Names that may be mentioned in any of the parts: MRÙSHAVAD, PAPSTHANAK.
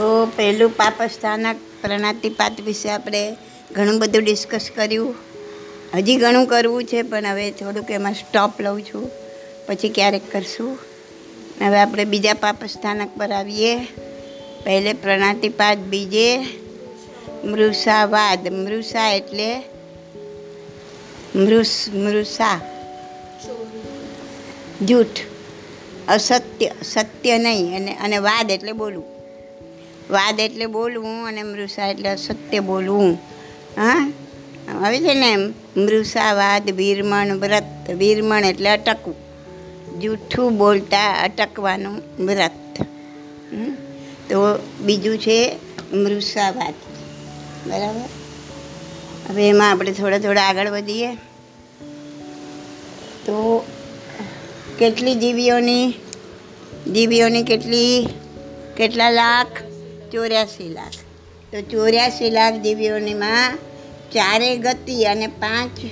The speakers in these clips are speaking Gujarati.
તો પહેલું પાપસ્થાનક પ્રણાતિપાઠ વિશે આપણે ઘણું બધું ડિસ્કસ કર્યું. હજી ઘણું કરવું છે પણ હવે થોડુંક એમાં સ્ટોપ લઉં છું, પછી ક્યારેક કરશું. હવે આપણે બીજા પાપસ્થાનક પર આવીએ. પહેલે પ્રણાતિપાઠ, બીજે મૃષાવાદ. મૃષા એટલે મૃષા જૂઠ, અસત્ય, સત્ય નહીં, અને વાદ એટલે બોલવું. વાદ એટલે બોલવું અને મૃષા એટલે અસત્ય બોલવું. હા, હવે છે ને મૃષાવાદ, વીરમણ વ્રત. વીરમણ એટલે અટકવું, જૂઠું બોલતા અટકવાનું વ્રત. તો બીજું છે મૃષાવાદ, બરાબર. હવે એમાં આપણે થોડા આગળ વધીએ. તો કેટલી જીવીઓની કેટલા લાખ? 84 લાખ. તો 84 લાખ જીવીઓનીમાં 4 ગતિ અને 5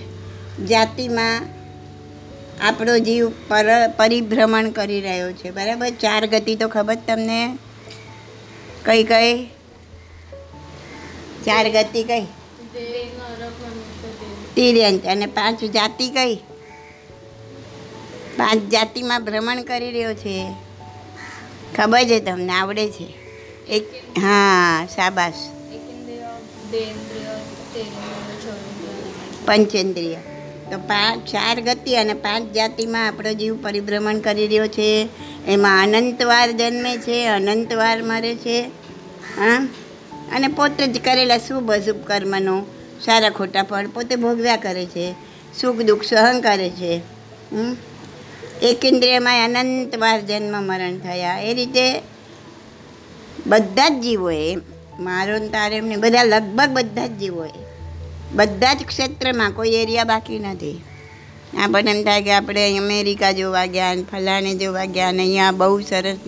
જાતિમાં આપણો જીવ પરિભ્રમણ કરી રહ્યો છે, બરાબર. 4 ગતિ તો ખબર તમને? કઈ 4 ગતિ? કઈ? તિર્યંત. અને 5 જાતિ? કઈ 5 જાતિમાં ભ્રમણ કરી રહ્યો છે. ખબર છે તમને, આવડે છે? એક, હા, શાબાશ. પંચેન્દ્રિય. તો 4 ગતિ અને 5 જાતિમાં આપણો જીવ પરિભ્રમણ કરી રહ્યો છે. એમાં અનંતવાર જન્મે છે, અનંતવાર મરે છે. હા, અને પોતે જ કરેલા શુભ અશુભ કર્મનો સારા ખોટા ફળ પોતે ભોગવ્યા કરે છે, સુખ દુઃખ સહન કરે છે. એક ઇન્દ્રિયમાં અનંતવાર જન્મ મરણ થયા. એ રીતે બધા જ જીવોએ, મારો તારે એમને બધા, લગભગ બધા જ જીવોએ, બધા જ ક્ષેત્રમાં, કોઈ એરિયા બાકી નથી. આપણને એમ થાય કે આપણે અમેરિકા જોવા ગયા ને ફલાણે જોવા ગયા ને અહીંયા બહુ સરસ,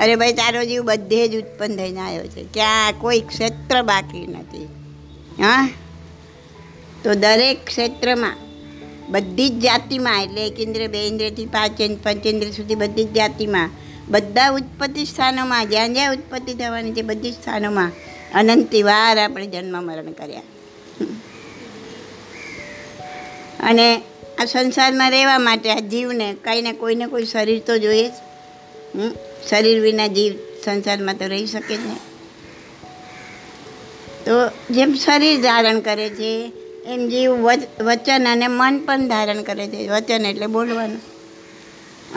અરે ભાઈ તારો જીવ બધે જ ઉત્પન્ન થઈને આવ્યો છે, ક્યાં કોઈ ક્ષેત્ર બાકી નથી. હા, તો દરેક ક્ષેત્રમાં, બધી જ જાતિમાં, એટલે એક ઇન્દ્રિય, બે ઇન્દ્રિયથી પંચેન્દ્રિય સુધી બધી જ જાતિમાં, બધા ઉત્પત્તિ સ્થાનોમાં, જ્યાં જ્યાં ઉત્પત્તિ થવાની છે બધી સ્થાનોમાં અનંતવાર આપણે જન્મ મરણ કર્યા. અને આ સંસારમાં રહેવા માટે આ જીવને કંઈને કોઈને કોઈ શરીર તો જોઈએ જ. શરીર વિના જીવ સંસારમાં તો રહી શકે જ નહીં. તો જેમ શરીર ધારણ કરે છે એમ જીવ વચન અને મન પણ ધારણ કરે છે. વચન એટલે બોલવાનું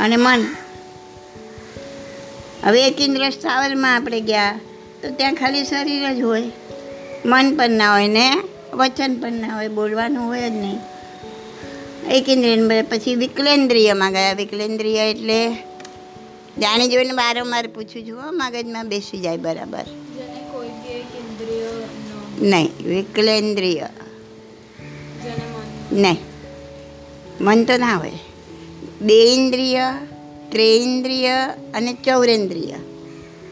અને મન. હવે એક ઇન્દ્રિય સ્થાવરમાં આપણે ગયા તો ત્યાં ખાલી શરીર જ હોય, મન પણ ના હોય ને વચન પણ ના હોય, બોલવાનું હોય જ નહીં. એક ઇન્દ્રિય. પછી વિકલેન્દ્રિયમાં ગયા. વિકલેન્દ્રિય એટલે જાણી જોઈને વારંવાર પૂછું છું, મગજમાં બેસી જાય, બરાબર નહીં? વિકલેન્દ્રિય નહીં, મન તો ના હોય. બે ઇન્દ્રિય, ત્રેઇન્દ્રિય અને ચૌરેન્દ્રિય,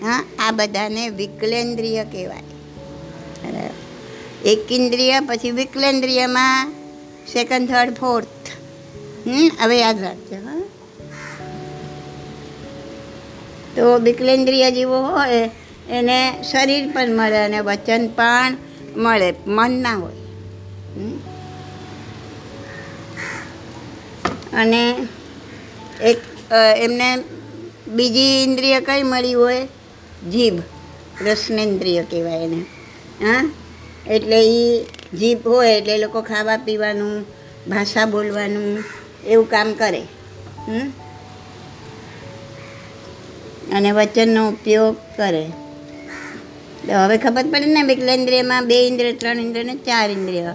હા, આ બધાને વિકલેન્દ્રિય કહેવાય. એક ઇન્દ્રિય, પછી વિકલેન્દ્રિયમાં સેકન્ડ, થર્ડ, ફોર્થ. હવે યાદ રાખજો. હા, તો વિકલેન્દ્રિય જેવો હોય એને શરીર પણ મળે અને વચન પણ મળે, મન ના હોય. અને એક એમને બીજી ઇન્દ્રિય કઈ મળી હોય? જીભ, રસનેન્દ્રિય કહેવાય એને. હા, એટલે એ જીભ હોય એટલે લોકો ખાવા પીવાનું, ભાષા બોલવાનું એવું કામ કરે. અને વચનનો ઉપયોગ કરે. તો હવે ખબર પડે ને વિકલેન્દ્રિયમાં 2 ઇન્દ્રિય, 3 ઇન્દ્રિય ને 4 ઇન્દ્રિય.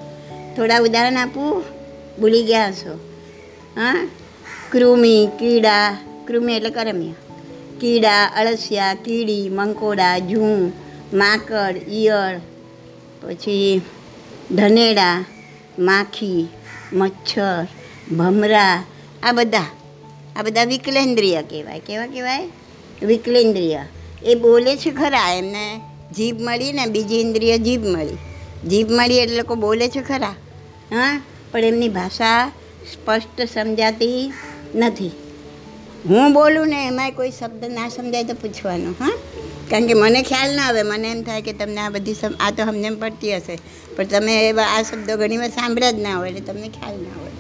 થોડા ઉદાહરણ આપું, ભૂલી ગયા હશો. હા, કૃમિ, કીડા. કૃમિ એટલે કરમિયા. કીડા, અળસિયા, કીડી, મંકોડા, જૂં, માકડ, ઈયળ, પછી ધનેડા, માખી, મચ્છર, ભમરા. આ બધા વિકલેન્દ્રિય કહેવાય. કેવા કહેવાય? વિકલેન્દ્રિય. એ બોલે છે ખરા, એમને જીભ મળી ને, બીજી ઇન્દ્રિય જીભ મળી. જીભ મળી એટલે લોકો બોલે છે ખરા, હા, પણ એમની ભાષા સ્પષ્ટ સમજાતી નથી. હું બોલું ને એમાંય કોઈ શબ્દ ના સમજાય તો પૂછવાનું. હા, કારણ કે મને ખ્યાલ ના આવે, મને એમ થાય કે તમને આ બધી આ તો અમને પડતી હશે, પણ તમે એવા આ શબ્દો ઘણી વાર સાંભળ્યા જ ના હોય એટલે તમને ખ્યાલ ના હોય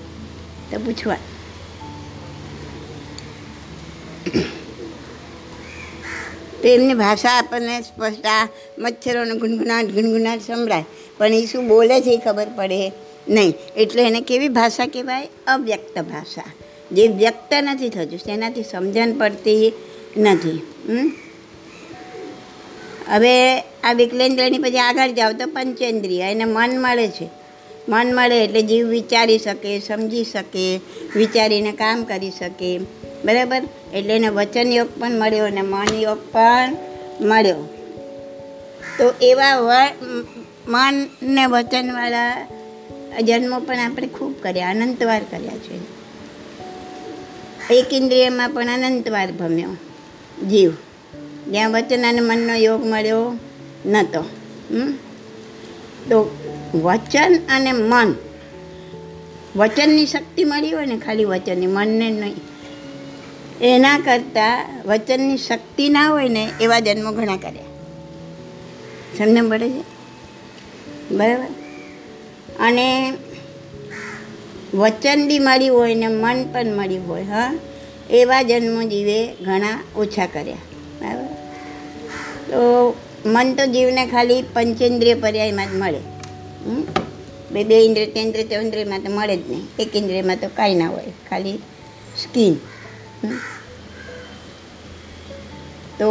તો પૂછવા. તો એમની ભાષા આપણને સ્પષ્ટ, આ મચ્છરોનો ગુનગુનાટ ગુનગુનાટ સંભળાય પણ એ શું બોલે છે એ ખબર પડે નહીં. એટલે એને કેવી ભાષા કહેવાય? અવ્યક્ત ભાષા, જે વ્યક્ત નથી થતું, તેનાથી સમજણ પડતી નથી. હવે આ વિકલેન્દ્રની પછી આગળ જાઓ તો પંચેન્દ્રિય, એને મન મળે છે. મન મળે એટલે જીવ વિચારી શકે, સમજી શકે, વિચારીને કામ કરી શકે, બરાબર? એટલે એને વચન યોગ પણ મળ્યો અને મન યોગ પણ મળ્યો. તો એવા મન ને વચનવાળા જન્મો પણ આપણે ખૂબ કર્યા, અનંતવાર કર્યા છે. એક ઇન્દ્રિયમાં પણ અનંતવાર ભમ્યો જીવ, જ્યાં વચન અને મનનો યોગ મળ્યો નહોતો. તો વચન અને મન, વચનની શક્તિ મળી હોય ને, ખાલી વચનની, મનને નહીં, એના કરતાં વચનની શક્તિ ના હોય ને એવા જન્મો ઘણા કર્યા. સમજણ પડે છે? બરાબર. અને વચન બી મળ્યું હોય ને મન પણ મળ્યું હોય, હા, એવા જન્મો જીવે ઘણા ઓછા કર્યા, બરાબર? તો મન તો જીવને ખાલી પંચેન્દ્રિય પર્યાયમાં જ મળે. બે ઇન્દ્રિય તેન્દ્રિય ચૌન્દ્રિયમાં તો મળે જ નહીં, એક ઇન્દ્રિયમાં તો કાંઈ ના હોય, ખાલી સ્કીન. તો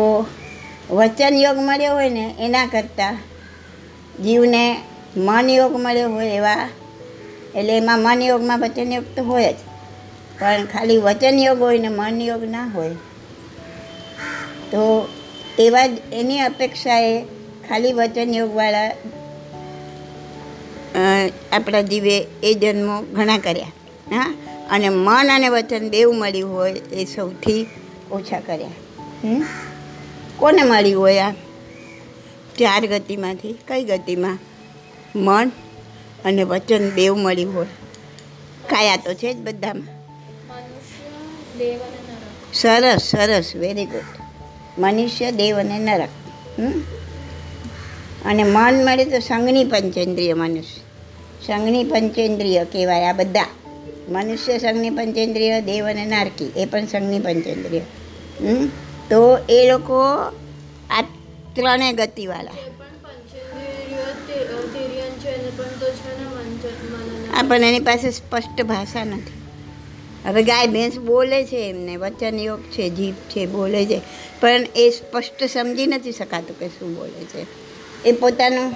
વચન યોગ મળ્યો હોય ને એના કરતાં જીવને મન યોગ મળ્યો હોય એવા, એટલે એમાં મન યોગમાં વચન યોગ તો હોય જ, પણ ખાલી વચન યોગ હોય ને મન યોગ ના હોય તો એવા જ, એની અપેક્ષાએ ખાલી વચન યોગવાળા આપણા જીવે એ જન્મો ઘણા કર્યા, હા. અને મન અને વચન બેઉ મળ્યું હોય એ સૌથી ઓછા કર્યા. કોને મળ્યું હોય? આ ચાર ગતિમાંથી કઈ ગતિમાં મન અને વચન બેવ મળ્યું હોય? કાયા તો છે જ બધામાં. સરસ સરસ, વેરી ગુડ. મનુષ્ય, દેવ અને નરક. અને મન મળે તો સંઘની પંચેન્દ્રિય, મનુષ્ય સંઘની પંચેન્દ્રિય કહેવાય. આ બધા મનુષ્ય સંઘની પંચેન્દ્રિય, દેવ અને નારકી એ પણ સંઘની પંચેન્દ્રિય. તો એ લોકો આ ત્રણે ગતિવાળા. હા, પણ એની પાસે સ્પષ્ટ ભાષા નથી. હવે ગાય ભેંસ બોલે છે, એમને વચન યોગ છે, જીભ છે, બોલે છે, પણ એ સ્પષ્ટ સમજી નથી શકાતું કે શું બોલે છે. એ પોતાનું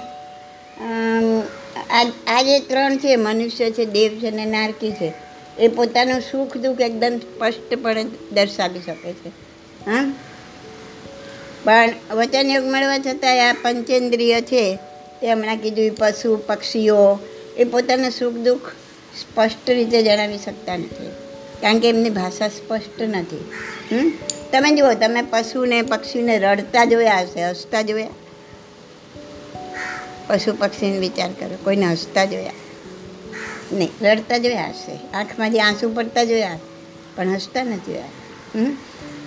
આ જે ત્રણ છે, મનુષ્ય છે, દેવ છે અને નારકી છે, એ પોતાનું સુખ દુઃખ એકદમ સ્પષ્ટપણે દર્શાવી શકે છે, હા. પણ વચન યોગ મળવા છતાંય આ પંચેન્દ્રિય છે, તે હમણાં કીધું, પશુ પક્ષીઓ એ પોતાના સુખ દુઃખ સ્પષ્ટ રીતે જણાવી શકતા નથી, કારણ કે એમની ભાષા સ્પષ્ટ નથી. તમે જુઓ, તમે પશુને પક્ષીને રડતા જોયા હશે, હસતા જોયા? પશુ પક્ષીને વિચાર કરો, કોઈને હસતા જોયા નહીં, રડતા જોયા હશે, આંખમાંથી આંસુ પડતા જોયા, પણ હસતા નથી જોયા.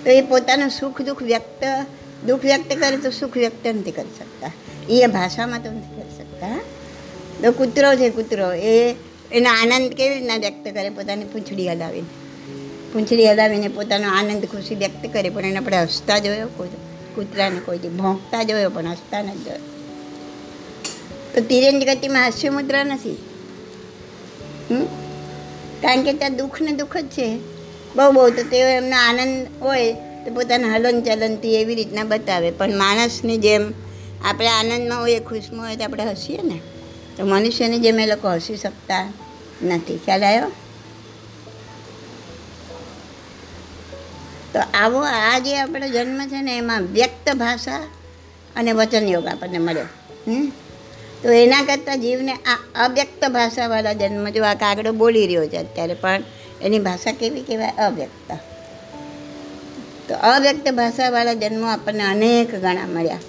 તો એ પોતાનું સુખ દુઃખ વ્યક્ત કરે તો સુખ વ્યક્ત નથી કરી શકતા, એ ભાષામાં તો નથી કરી શકતા. તો કૂતરો છે, કૂતરો એનો આનંદ કેવી રીતના વ્યક્ત કરે? પોતાની પૂંછડી હલાવીને પોતાનો આનંદ ખુશી વ્યક્ત કરે, પણ એને આપણે હસતા જોયો? કૂતરાને કોઈ ભોંકતા જોયો, પણ હસતા ન જોયો. તો તિર્યંજ ગતિમાં હાસ્ય મુદ્રા નથી, કારણ કે ત્યાં દુઃખ ને દુઃખ જ છે બહુ તો તેઓ એમનો આનંદ હોય તો પોતાના હલન ચલનથી એવી રીતના બતાવે. પણ માણસની જેમ આપણે આનંદમાં હોઈએ, ખુશમાં હોય તો આપણે હસીએ ને, તો મનુષ્યની જેમ એ લોકો હસી શકતા નથી. ખ્યાલ આવ્યો? તો આવો આ જે આપણો જન્મ છે ને એમાં વ્યક્ત ભાષા અને વચન યોગ આપણને મળ્યો. તો એના કરતાં જીવને આ અવ્યક્ત ભાષાવાળા જન્મ, જો આ કાગડો બોલી રહ્યો છે અત્યારે, પણ એની ભાષા કેવી કહેવાય? અવ્યક્ત. તો અવ્યક્ત ભાષાવાળા જન્મો આપણને અનેક ગણા મળ્યા,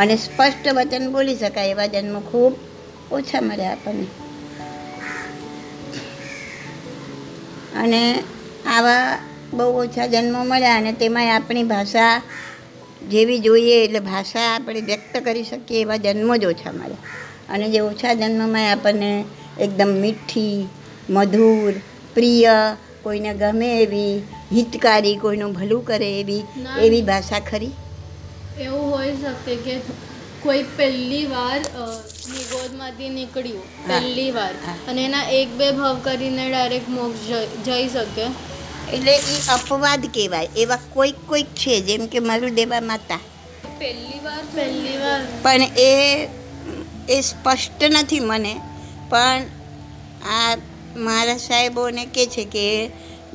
અને સ્પષ્ટ વચન બોલી શકાય એવા જન્મો ખૂબ ઓછા મળ્યા આપણને. અને આવા બહુ ઓછા જન્મો મળ્યા અને તેમાંય આપણી ભાષા જેવી જોઈએ એટલે ભાષા આપણે વ્યક્ત કરી શકીએ એવા જન્મ જ ઓછા મળ્યા. અને જે ઓછા જન્મમાં આપણને એકદમ મીઠી, મધુર, પ્રિય, કોઈને ગમે એવી, હિતકારી, કોઈનું ભલું કરે એવી ભાષા ખરી? એવું હોઈ શકે કે કોઈ પહેલી વાર ગોદમાંથી નીકળ્યું પહેલી વાર અને એના એક બે ભાવ કરીને ડાયરેક્ટ મોક્ષ જઈ શકે, એટલે એ અપવાદ કહેવાય. એવા કોઈક કોઈક છે, જેમ કે મારું દેવા માતા પહેલી વાર પણ એ સ્પષ્ટ નથી મને. પણ આ મારા સાહેબોને કહે છે કે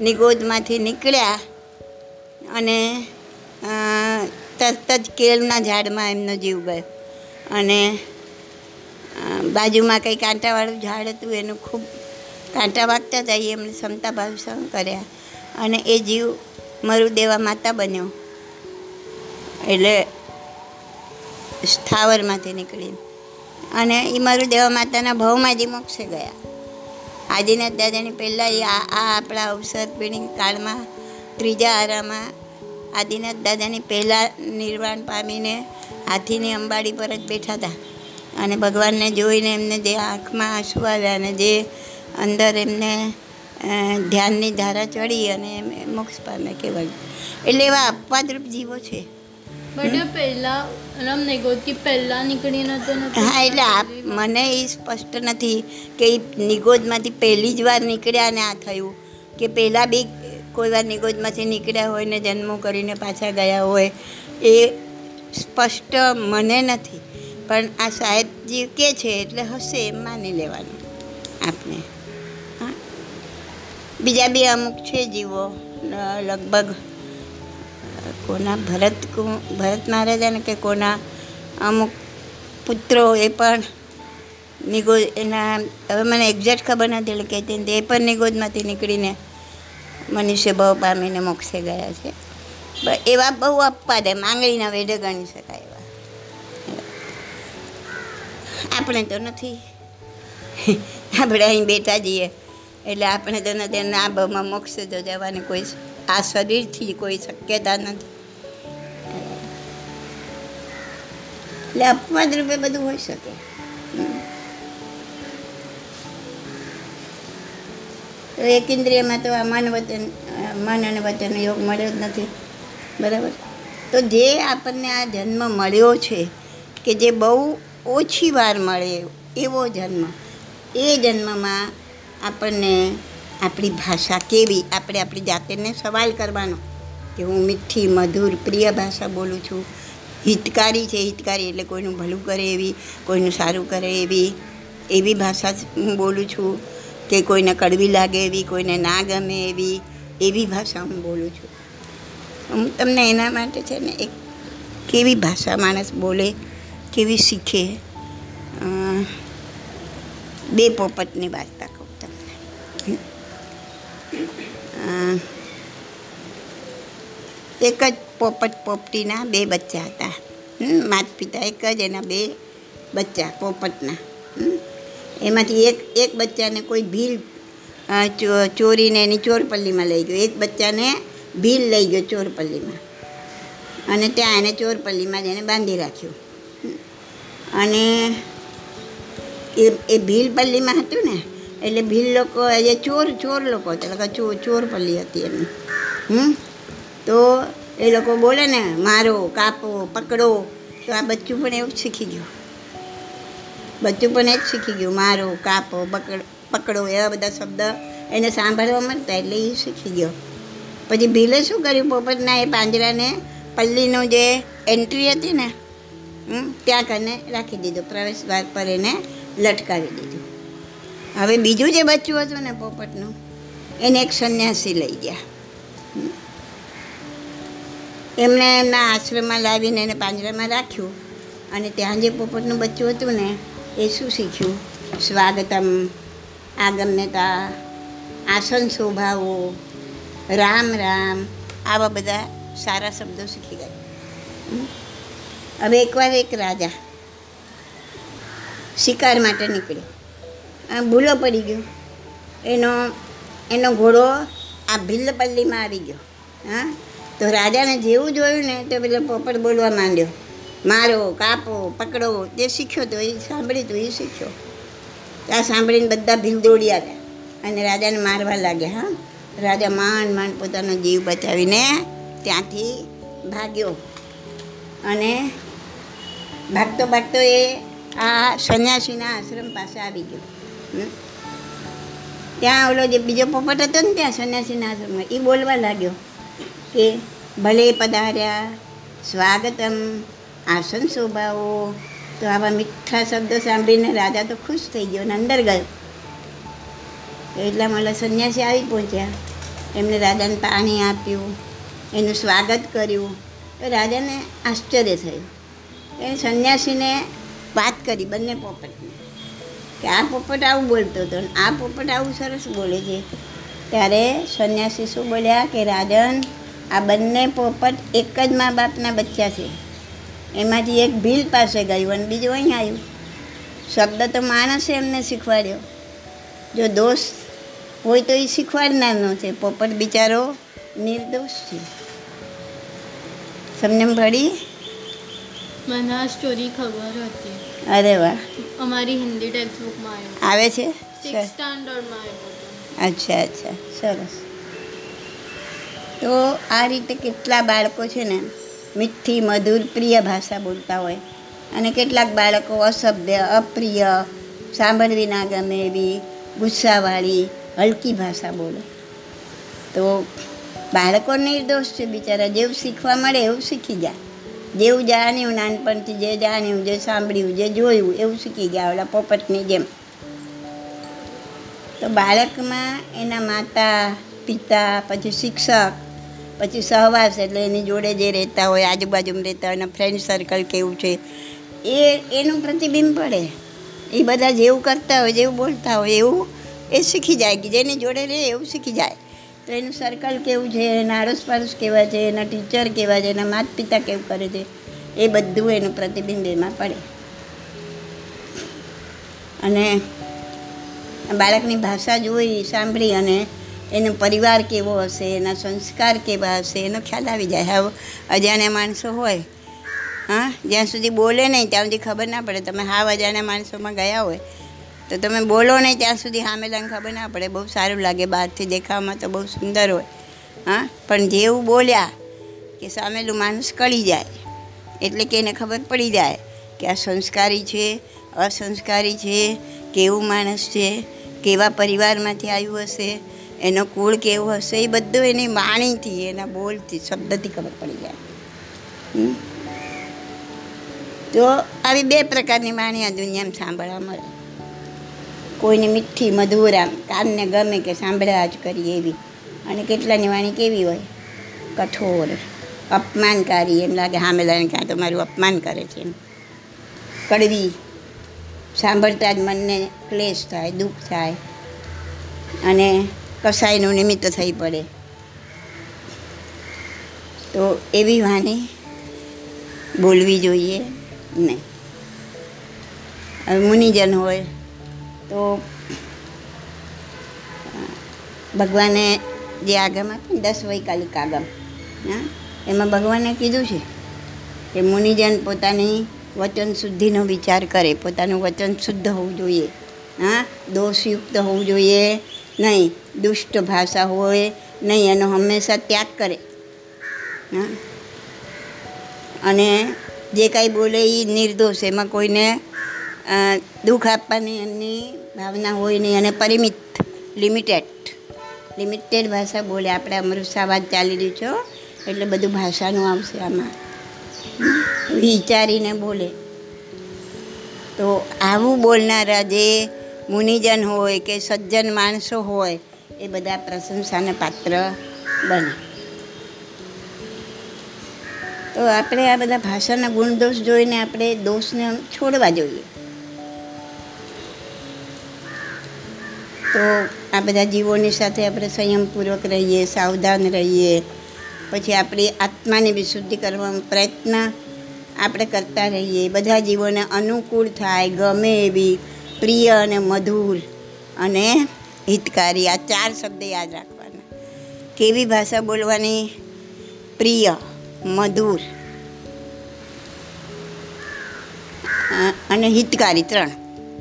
નિગોદમાંથી નીકળ્યા અને તરત જ કેળના ઝાડમાં એમનો જીવ ગયો. અને બાજુમાં કંઈ કાંટાવાળું ઝાડ હતું, એનું ખૂબ કાંટા વાગતા હતા, એ એમણે ક્ષમતાભાવ સહન કર્યા અને એ જીવ મરુદેવા માતા બન્યો. એટલે સ્થાવરમાંથી નીકળીને અને એ મરુદેવા માતાના ભાવમાં જ મોક્ષે ગયા. આજના દાદાની પહેલાં એ આ આપણા અવસર પેઢી કાળમાં ત્રીજા આરામાં આદિનાથ દાદાની પહેલાં નિર્વાણ પામીને હાથીની અંબાડી પર જ બેઠા હતા અને ભગવાનને જોઈને એમને જે આંખમાં આંસુ આવ્યા અને જે અંદર એમને ધ્યાનની ધારા ચડી અને મોક્ષ પામે કહેવાય. એટલે એવા અપવાદરૂપ જીવો છે. હા, એટલે મને એ સ્પષ્ટ નથી કે એ નિગોદમાંથી પહેલી જ વાર નીકળ્યા ને આ થયું, કે પહેલાં બી કોઈ વાર નિગોદમાંથી નીકળ્યા હોય ને જન્મો કરીને પાછા ગયા હોય, એ સ્પષ્ટ મને નથી. પણ આ સાહેબજી કહે છે એટલે હશે, એમ માની લેવાનું આપણે. હા, બીજા બી અમુક છે જીવો, લગભગ કોના ભરત મહારાજાને કે કોના અમુક પુત્રો એ પણ નિગોદ, એના હવે મને એક્ઝેક્ટ ખબર નથી, એટલે કહેતી એ પણ નિગોદમાંથી નીકળીને મનુષ્ય ભાવ પામીને મોક્ષે ગયા છે. એવા બહુ અપવાદ માંગણીના વેઢે ગણી શકાય એવા આપણે તો નથી. આપણે અહીં બેઠા જઈએ એટલે આપણે તો નથી. આ ભાવમાં મોક્ષે તો જવાની કોઈ આ શરીરથી કોઈ શક્યતા નથી. એટલે અપવાદ રૂપે બધું હોઈ શકે. તો એક ઇન્દ્રિયમાં તો આ મન અને વચન યોગ મળ્યો જ નથી, બરાબર? તો જે આપણને આ જન્મ મળ્યો છે કે જે બહુ ઓછી વાર મળે એવો જન્મ, એ જન્મમાં આપણને આપણી ભાષા કેવી, આપણે આપણી જાતને સવાલ કરવાનો કે હું મીઠી, મધુર, પ્રિય ભાષા બોલું છું, હિતકારી છે, હિતકારી એટલે કોઈનું ભલું કરે એવી, કોઈનું સારું કરે એવી ભાષા હું બોલું છું, કે કોઈને કડવી લાગે એવી, કોઈને ના ગમે એવી ભાષા હું બોલું છું. હું તમને એના માટે છે ને એક કેવી ભાષા માણસ બોલે, કેવી શીખે, બે પોપટની વાર્તા કહું તમને. એક જ પોપટ પોપટીના બે બચ્ચા હતા. માતા પિતા એક જ, એના બે બચ્ચા પોપટના. એમાંથી એક બચ્ચાને કોઈ ભીલ ચોરીને એની ચોરપલ્લીમાં લઈ ગયો. એક બચ્ચાને ભીલ લઈ ગયો ચોરપલ્લીમાં અને ત્યાં એને ચોરપલ્લીમાં જ એને બાંધી રાખ્યું. અને એ ભીલ પલ્લીમાં હતું ને, એટલે ભીલ લોકો એ ચોર લોકો હતા, ચોરપલ્લી હતી એમની. તો એ લોકો બોલે ને મારો, કાપો, પકડો, તો આ બચ્ચું પણ એવું જ શીખી ગયું. બચ્ચું પણ એ જ શીખી ગયું, મારો, કાપો, પકડો એવા બધા શબ્દ એને સાંભળવા મળતા, એટલે એ શીખી ગયો. પછી ભીલે શું કર્યું, પોપટના એ પાંજરાને પલ્લીનું જે એન્ટ્રી હતી ને ત્યાં કરીને રાખી દીધો, પ્રવેશ દ્વાર પર એને લટકાવી દીધું. હવે બીજું જે બચ્ચું હતું ને પોપટનું, એને એક સંન્યાસી લઈ ગયા. એમણે એમના આશ્રમમાં લાવીને એને પાંજરામાં રાખ્યું. અને ત્યાં જે પોપટનું બચ્ચું હતું ને, એ શું શીખ્યું, સ્વાગતમ, આગમ્યતા, આસન શોભાવો, રામ રામ, આવા બધા સારા શબ્દો શીખી ગયા. હવે એકવાર એક રાજા શિકાર માટે નીકળ્યો. ભૂલો પડી ગયો, એનો ઘોડો આ ભીલ પલ્લીમાં આવી ગયો. હા, તો રાજાને જેવું જોયું ને તો પેલો પોપટ બોલવા માંડ્યો, મારો, કાપો, પકડો. તે શીખ્યો તો, એ સાંભળ્યું તો એ શીખ્યો. આ સાંભળીને બધા ભીલ દોડી આવ્યા અને રાજાને મારવા લાગ્યા. હા, રાજા માંડ માંડ પોતાનો જીવ બચાવીને ત્યાંથી ભાગ્યો. અને ભાગતો ભાગતો એ આ સંન્યાસીના આશ્રમ પાસે આવી ગયો. ત્યાં ઓલો જે બીજો પોપટ હતો ને, ત્યાં સંન્યાસીના આશ્રમમાં એ બોલવા લાગ્યો કે ભલે પધાર્યા, સ્વાગતમ, આસન શોભાવો. તો આવા મીઠા શબ્દો સાંભળીને રાજા તો ખુશ થઈ ગયો અને અંદર ગયો. એટલામાં ઓલા સંન્યાસી આવી પહોંચ્યા. એમને રાજાને પાણી આપ્યું, એનું સ્વાગત કર્યું. તો રાજાને આશ્ચર્ય થયું. એ સંન્યાસીને વાત કરી બંને પોપટને કે આ પોપટ આવું બોલતો હતો ને આ પોપટ આવું સરસ બોલે છે. ત્યારે સંન્યાસી શું બોલ્યા કે રાજન, આ બંને પોપટ એક જ મા બાપના બચ્ચા છે. એમાંથી એક ભીલ પાસે ગયું અને બીજું અહીં આવ્યું. શબ્દ તો માણસે એમને શીખવાડ્યો, જો દોષ હોય તો એ શીખવાડનારનો છે. પોપટ બિચારો નિર્દોષ છે. સમજણ પડી? મને આ સ્ટોરી ખબર હતી. અરે વાહ, અમારી હિન્દી ટેક્સ્ટ બુકમાં આવે છે, 6th સ્ટાન્ડર્ડમાં આવ્યો. અચ્છા અચ્છા, સરસ. તો આ રીતે કેટલા બાળકો છે ને મીઠી મધુર પ્રિય ભાષા બોલતા હોય, અને કેટલાક બાળકો અસભ્ય, અપ્રિય, સાંભળવી ના ગમે એવી ગુસ્સાવાળી હલકી ભાષા બોલે. તો બાળકો નિર્દોષ છે બિચારા, જેવું શીખવા મળે એવું શીખી જાય. જેવું જાણ્યું નાનપણથી, જે જાણ્યું, જે સાંભળ્યું, જે જોયું એવું શીખી ગયા, ઓલા પોપટની જેમ. તો બાળકમાં એના માતા પિતા, પછી શિક્ષક, પછી સહવાસ એટલે એની જોડે જે રહેતા હોય, આજુબાજુમાં રહેતા હોય, એના ફ્રેન્ડ સર્કલ કેવું છે એનું પ્રતિબિંબ પડે. એ બધા જેવું કરતા હોય, જેવું બોલતા હોય એવું એ શીખી જાય કે જેની જોડે રહે એવું શીખી જાય. તો એનું સર્કલ કેવું છે, એના આડોશપાડોશ કેવા છે, એના ટીચર કેવા છે, એના માતા પિતા કેવું કરે છે, એ બધું એનું પ્રતિબિંબ એમાં પડે. અને બાળકની ભાષા જોઈ સાંભળી અને એનો પરિવાર કેવો હશે, એના સંસ્કાર કેવા હશે, એનો ખ્યાલ આવી જાય. હવે અજાણ્યા માણસો હોય, હા, જ્યાં સુધી બોલે નહીં ત્યાં સુધી ખબર ના પડે. તમે હાવ અજાણ્યા માણસોમાં ગયા હોય તો તમે બોલો નહીં ત્યાં સુધી સામેલાને ખબર ના પડે. બહુ સારું લાગે, બહારથી દેખાવામાં તો બહુ સુંદર હોય, હા, પણ જેવું બોલ્યા કે સામેલું માણસ કળી જાય. એટલે કે એને ખબર પડી જાય કે આ સંસ્કારી છે, અસંસ્કારી છે, કેવું માણસ છે, કેવા પરિવારમાંથી આવ્યું હશે, એનો કુળ કેવો હશે, એ બધું એની વાણીથી, એના બોલથી, શબ્દથી ખબર પડી જાય. તો આવી બે પ્રકારની વાણી આ દુનિયામાં સાંભળવા મળે. કોઈને મીઠી મધુર, આમ કાનને ગમે કે સાંભળ્યા જ કરીએ એવી, અને કેટલાની વાણી કેવી હોય, કઠોર, અપમાનકારી. એમ લાગે હામેલાને ક્યાં તમારું અપમાન કરે છે. એમ કડવી, સાંભળતા જ મનને ક્લેશ થાય, દુઃખ થાય અને કસાયનું નિમિત્ત થઈ પડે. તો એવી વાણી બોલવી જોઈએ નહીં. હવે મુનિજન હોય તો ભગવાને જે આગમ આપે ને, 10 વૈકાલિક આગમ, હા, એમાં ભગવાને કીધું છે કે મુનિજન પોતાની વચન શુદ્ધિનો વિચાર કરે. પોતાનું વચન શુદ્ધ હોવું જોઈએ, હા, દોષયુક્ત હોવું જોઈએ નહીં, દુષ્ટ ભાષા હોય નહીં, એનો હંમેશા ત્યાગ કરે, હા, અને જે કાંઈ બોલે એ નિર્દોષ, એમાં કોઈને દુઃખ આપવાની એમની ભાવના હોય નહીં, અને પરિમિત, લિમિટેડ ભાષા બોલે. આપણે અમૃતશાવાદ ચાલી રહ્યું છે એટલે બધું ભાષાનું આવશે આમાં, વિચારીને બોલે. તો આવું બોલનારા જે મુનિજન હોય કે સજ્જન માણસો હોય એ બધા પ્રશંસાને પાત્ર બને. તો આપણે આ બધા ભાષાના ગુણદોષ જોઈને આપણે દોષને છોડવા જોઈએ. તો આ બધા જીવોની સાથે આપણે સંયમપૂર્વક રહીએ, સાવધાન રહીએ. પછી આપણી આત્માની વિશુદ્ધિ કરવાનો પ્રયત્ન આપણે કરતા રહીએ. બધા જીવોને અનુકૂળ થાય, ગમે એવી, પ્રિય અને મધુર અને હિતકારી, આ 4 શબ્દ યાદ રાખવાના. કેવી ભાષા બોલવાની પ્રિય, મધુર અને હિતકારી, ત્રણ.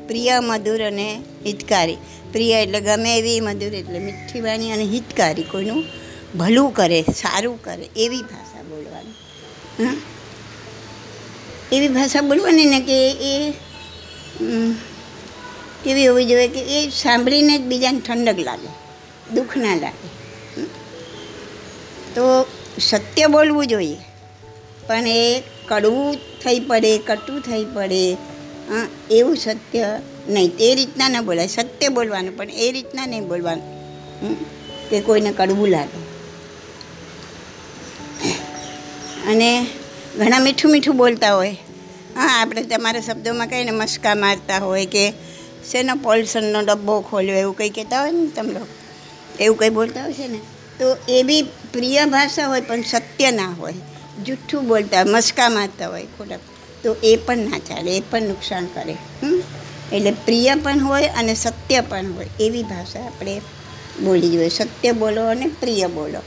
પ્રિય, મધુર અને હિતકારી. પ્રિય એટલે ગમે એવી, મધુર એટલે મીઠી વાણી, અને હિતકારી કોઈનું ભલું કરે, સારું કરે એવી ભાષા બોલવાની. હા, એવી ભાષા બોલવાની ને કે એ એવી હોવી જોઈએ કે એ સાંભળીને જ બીજાને ઠંડક લાગે, દુઃખ ના લાગે. તો સત્ય બોલવું જોઈએ, પણ એ કડવું થઈ પડે, કટુ થઈ પડે એવું સત્ય નહીં, તે રીતના ન બોલાય. સત્ય બોલવાનું પણ એ રીતના નહીં બોલવાનું કે કોઈને કડવું લાગે. અને ઘણા મીઠું મીઠું બોલતા હોય. હા, આપણે તમારા શબ્દોમાં કહીને મસ્કા મારતા હોય કે શેનો પોલ્સનનો ડબ્બો ખોલ્યો એવું કંઈ કહેતા હોય ને તમે લોકો, એવું કંઈ બોલતા હોય છે ને. તો એ બી પ્રિય ભાષા હોય પણ સત્ય ના હોય, જૂઠું બોલતા, મસ્કા મારતા હોય ખોટા, તો એ પણ ના ચાલે, એ પણ નુકસાન કરે. એટલે પ્રિય પણ હોય અને સત્ય પણ હોય એવી ભાષા આપણે બોલવી જોઈએ. સત્ય બોલો અને પ્રિય બોલો,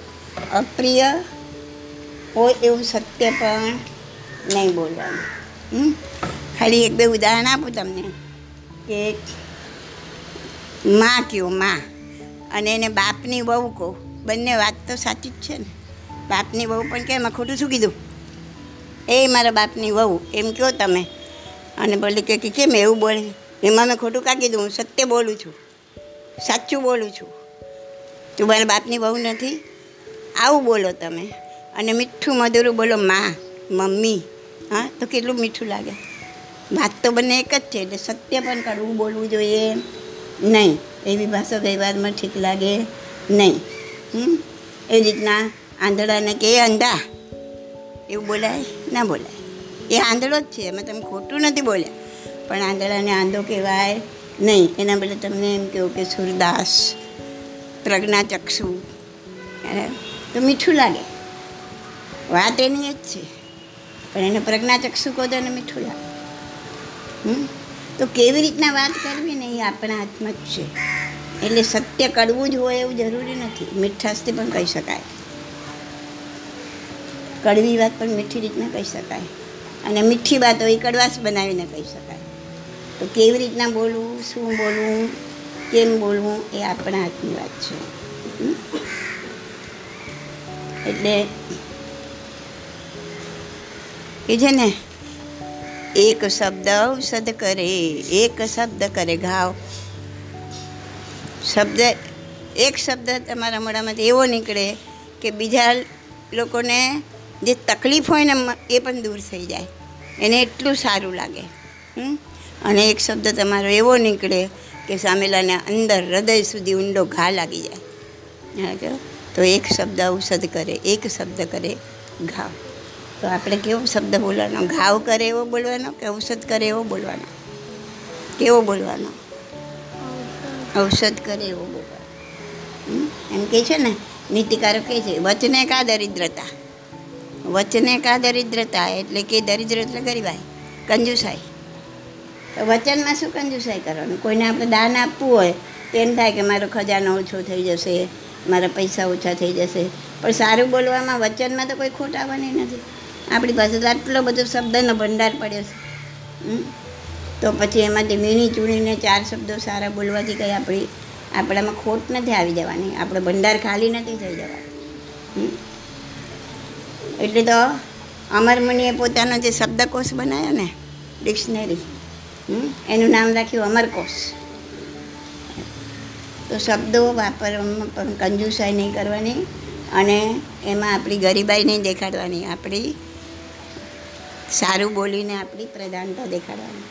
અપ્રિય હોય એવું સત્ય પણ નહીં બોલવાનું. ખાલી એક બે ઉદાહરણ આપું તમને કે માં કહો માં અને એને બાપની બહુ કહો, બંને વાત તો સાચી જ છે ને. બાપની વહુ પણ કે એમાં ખોટું શું કીધું, એ મારા બાપની વહુ એમ કહો તમે, અને બોલી કે કેમ એવું બોલે, એમાં મેં ખોટું કાં કીધું, હું સત્ય બોલું છું, સાચું બોલું છું, તું મારા બાપની વહુ નથી. આવું બોલો તમે, અને મીઠું મધુરું બોલો માં, મમ્મી. હા, તો કેટલું મીઠું લાગે. વાત તો બંને એક જ છે, એટલે સત્ય પણ કડવું બોલવું જોઈએ નહીં, એવી ભાષા વ્યવહારમાં ઠીક લાગે નહીં. એ રીતના આંધળાને કે અંધા એવું બોલાય ના બોલાય, એ આંધળો જ છે, એમાં તમે ખોટું નથી બોલ્યા, પણ આંધળાને આંધો કહેવાય નહીં. એના બદલે તમને એમ કહો કે સૂરદાસ, પ્રજ્ઞાચક્ષુ, તો મીઠું લાગે. વાત એની એ જ છે, પણ એને પ્રજ્ઞાચક્ષુ કહો તો એને મીઠું લાગે. તો કેવી રીતના વાત કરવી ને એ આપણા હાથમાં જ છે. એટલે સત્ય કડવું જ હોય એવું જરૂરી નથી, મીઠાશથી પણ કહી શકાય, કડવી વાત પણ મીઠી રીતના કહી શકાય, અને મીઠી વાત હોય એ કડવાશ બનાવીને કહી શકાય. તો કેવી રીતના બોલવું, શું બોલવું, કેમ બોલવું એ આપણા હાથની વાત છે. એટલે એ છે ને, એક શબ્દ ઔષધ કરે, એક શબ્દ કરે ઘાવ. શબ્દ, એક શબ્દ તમારા મોઢામાંથી એવો નીકળે કે બીજા લોકોને જે તકલીફ હોય ને એ પણ દૂર થઈ જાય, એને એટલું સારું લાગે. અને એક શબ્દ તમારો એવો નીકળે કે સામેલાને અંદર હૃદય સુધી ઊંડો ઘા લાગી જાય. તો એક શબ્દ ઔષધ કરે, એક શબ્દ કરે ઘાવ. તો આપણે કેવો શબ્દ બોલવાનો, ઘાવ કરે એવો બોલવાનો કે ઔષધ કરે એવો બોલવાનો, કેવો બોલવાનો, ઔષધ કરે એવો બોલવાનો. એમ કહે છે ને નીતિકારો કહે છે, વચને કા દરિદ્રતા, વચને કા દરિદ્રતા એટલે કે દરિદ્ર એટલે ગરીબાઈ, કંજુસાઈ. તો વચનમાં શું કંજુસાઈ કરવાનું, કોઈને આપણે દાન આપવું હોય તો એમ થાય કે મારો ખજાનો ઓછો થઈ જશે, મારા પૈસા ઓછા થઈ જશે, પણ સારું બોલવામાં વચનમાં તો કોઈ ખોટ આવવાની નથી. આપણી પાસે તો આટલો બધો શબ્દનો ભંડાર પડ્યો છે, તો પછી એમાંથી વીણી ચૂણીને ચાર શબ્દો સારા બોલવાથી કંઈ આપણામાં ખોટ નથી આવી જવાની, આપણો ભંડાર ખાલી નથી થઈ જવાનો. એટલે તો અમરમુનિએ પોતાનો જે શબ્દકોશ બનાવ્યો ને, ડિક્શનરી, એનું નામ રાખ્યું અમરકોશ. તો શબ્દો વાપરવામાં પણ કંજૂસાઈ નહીં કરવાની, અને એમાં આપણી ગરીબાઈ નહીં દેખાડવાની, આપણી સારું બોલીને આપણી પ્રધાનતા દેખાડવાની.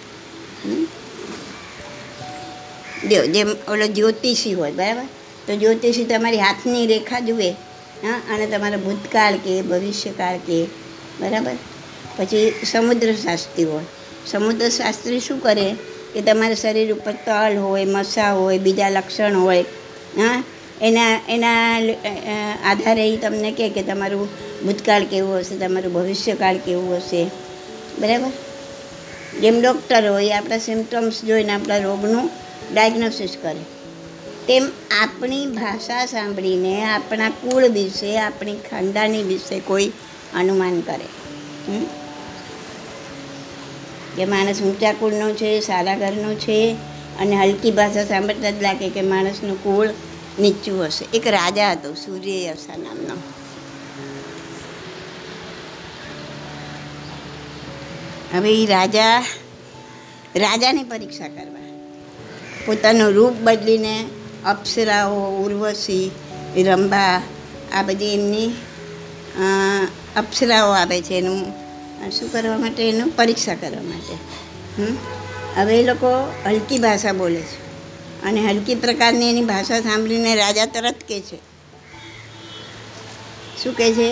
જેમ ઓલો જ્યોતિષી હોય, બરાબર, તો જ્યોતિષી તમારી હાથની રેખા જુએ, હા, અને તમારો ભૂતકાળ કે ભવિષ્યકાળ કે, બરાબર. પછી સમુદ્રશાસ્ત્રી હોય, સમુદ્રશાસ્ત્રી શું કરે કે તમારા શરીર ઉપર તલ હોય, મસા હોય, બીજા લક્ષણ હોય, હા, એના આધારે એ તમને કહે કે તમારું ભૂતકાળ કેવું હશે, તમારું ભવિષ્યકાળ કેવું હશે, બરાબર. જેમ ડૉક્ટર હોય, આપણા સિમ્ટમ્સ જોઈને આપણા રોગનું ડાયગ્નોસિસ કરે. તેમ આપણી ભાષા સાંભળીને આપણા કુળ વિશે, આપણી ખાનદાની વિશે કોઈ અનુમાન કરે કે માણસ ઊંચા કુળનો છે, સારા ઘરનો છે, અને હલકી ભાષા સાંભળતા જ લાગે કે માણસનું કુળ નીચું હશે. એક રાજા હતો સૂર્યયશા નામનો. હવે એ રાજાની પરીક્ષા કરવા પોતાનું રૂપ બદલીને અપ્સરાઓ, ઉર્વશી, રંભા, આ બધી એમની અપ્સરાઓ આવે છે એનું શું કરવા માટે, એનું પરીક્ષા કરવા માટે. હવે એ લોકો હલકી ભાષા બોલે છે અને હલકી પ્રકારની એની ભાષા સાંભળીને રાજા તરત કહે છે, શું કહે છે